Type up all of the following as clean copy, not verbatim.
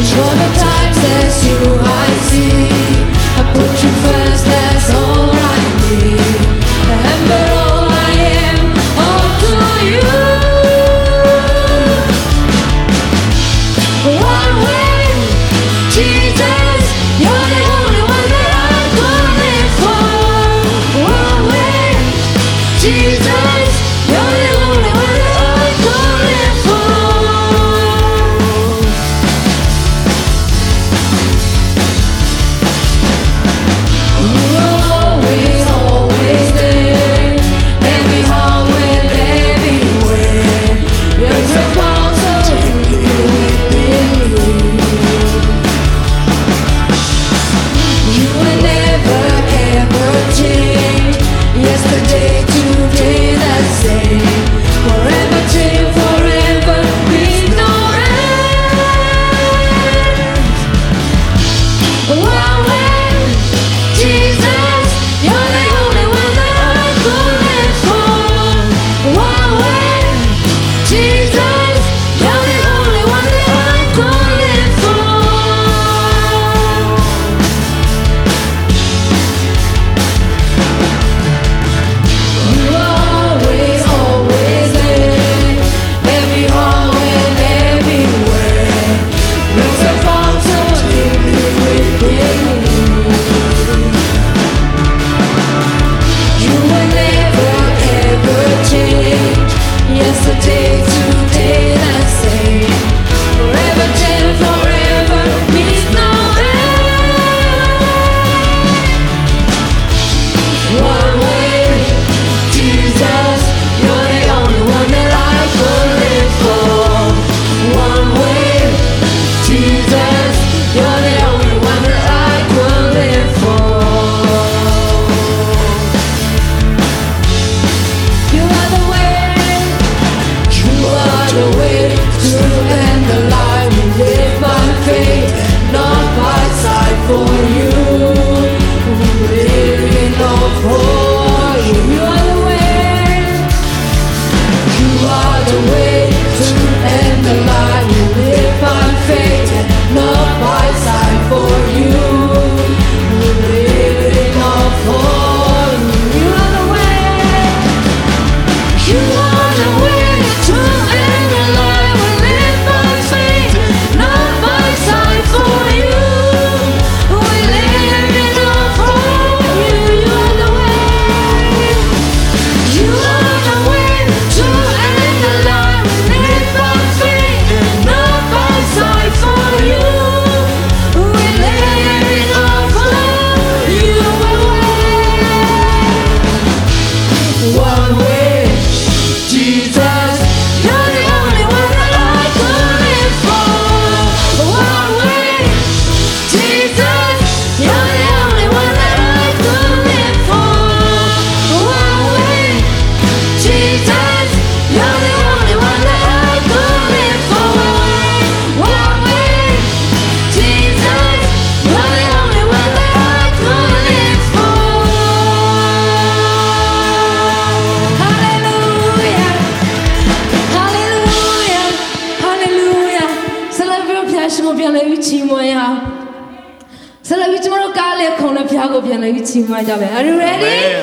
These were the times, there's you I see. I put you first, that's all I need. Remember all I am, all to you. One way, Jesus, you're the only one that I'm calling for. One way, Jesus, you're the only one that I'm calling for. Are you ready?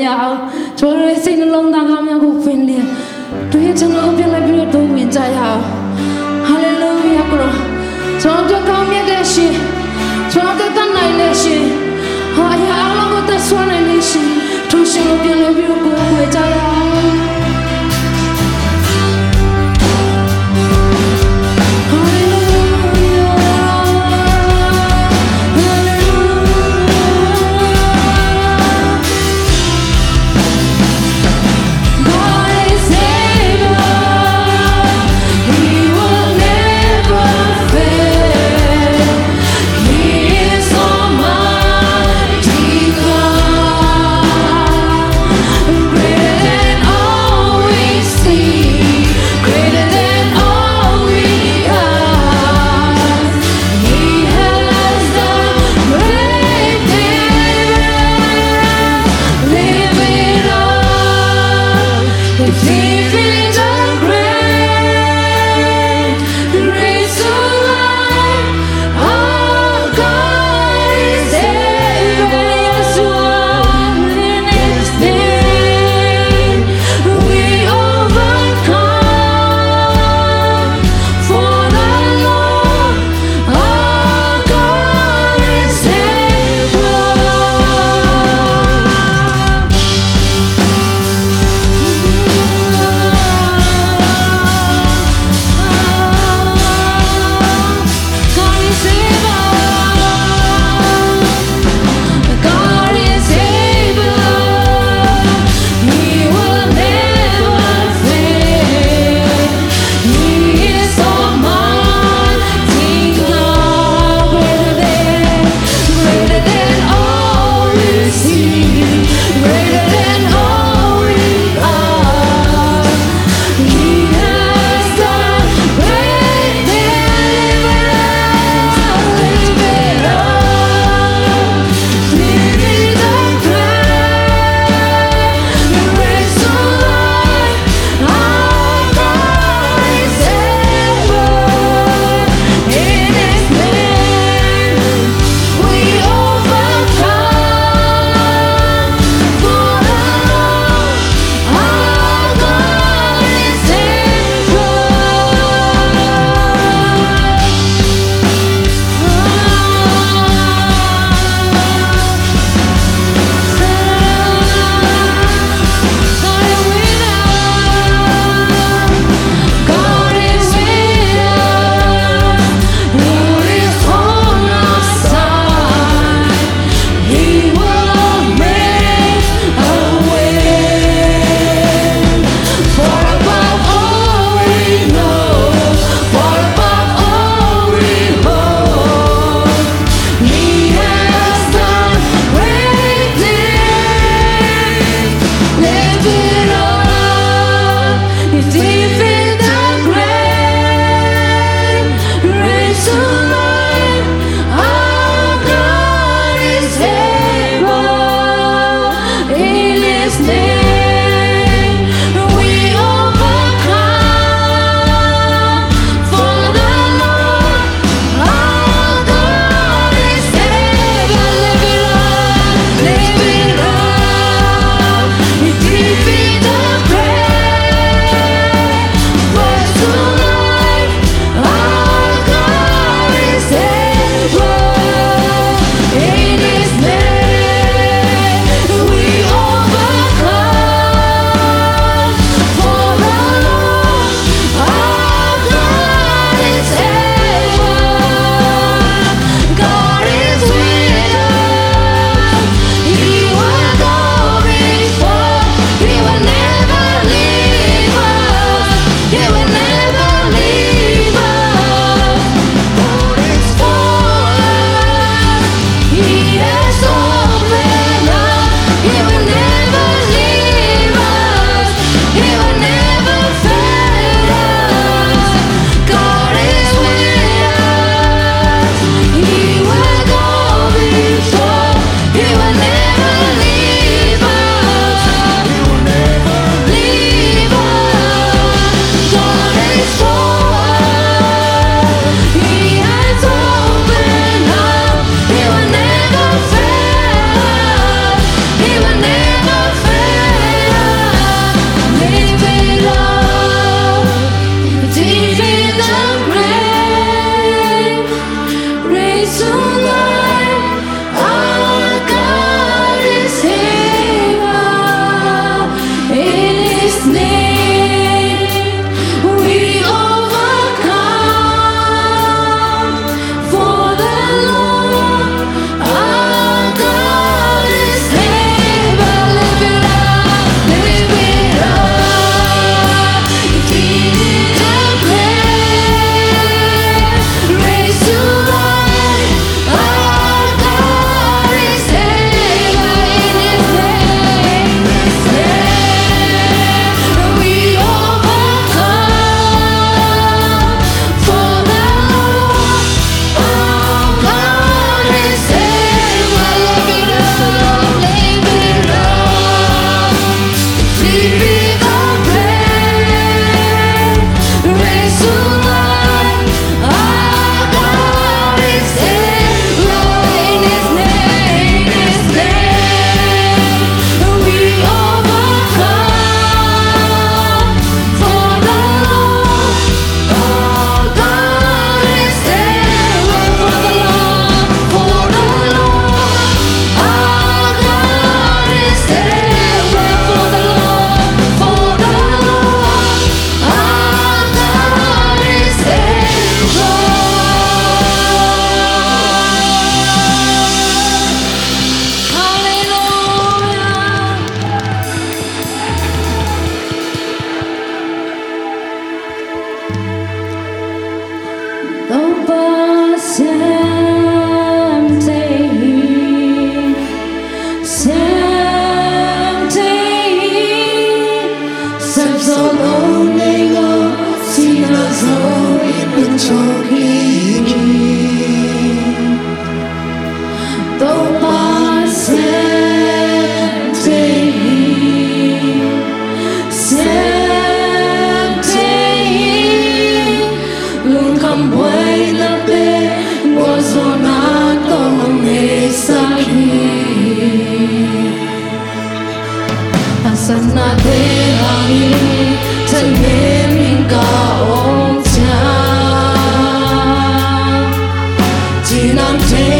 Hallelujah. Yeah.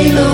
Don't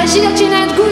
She that you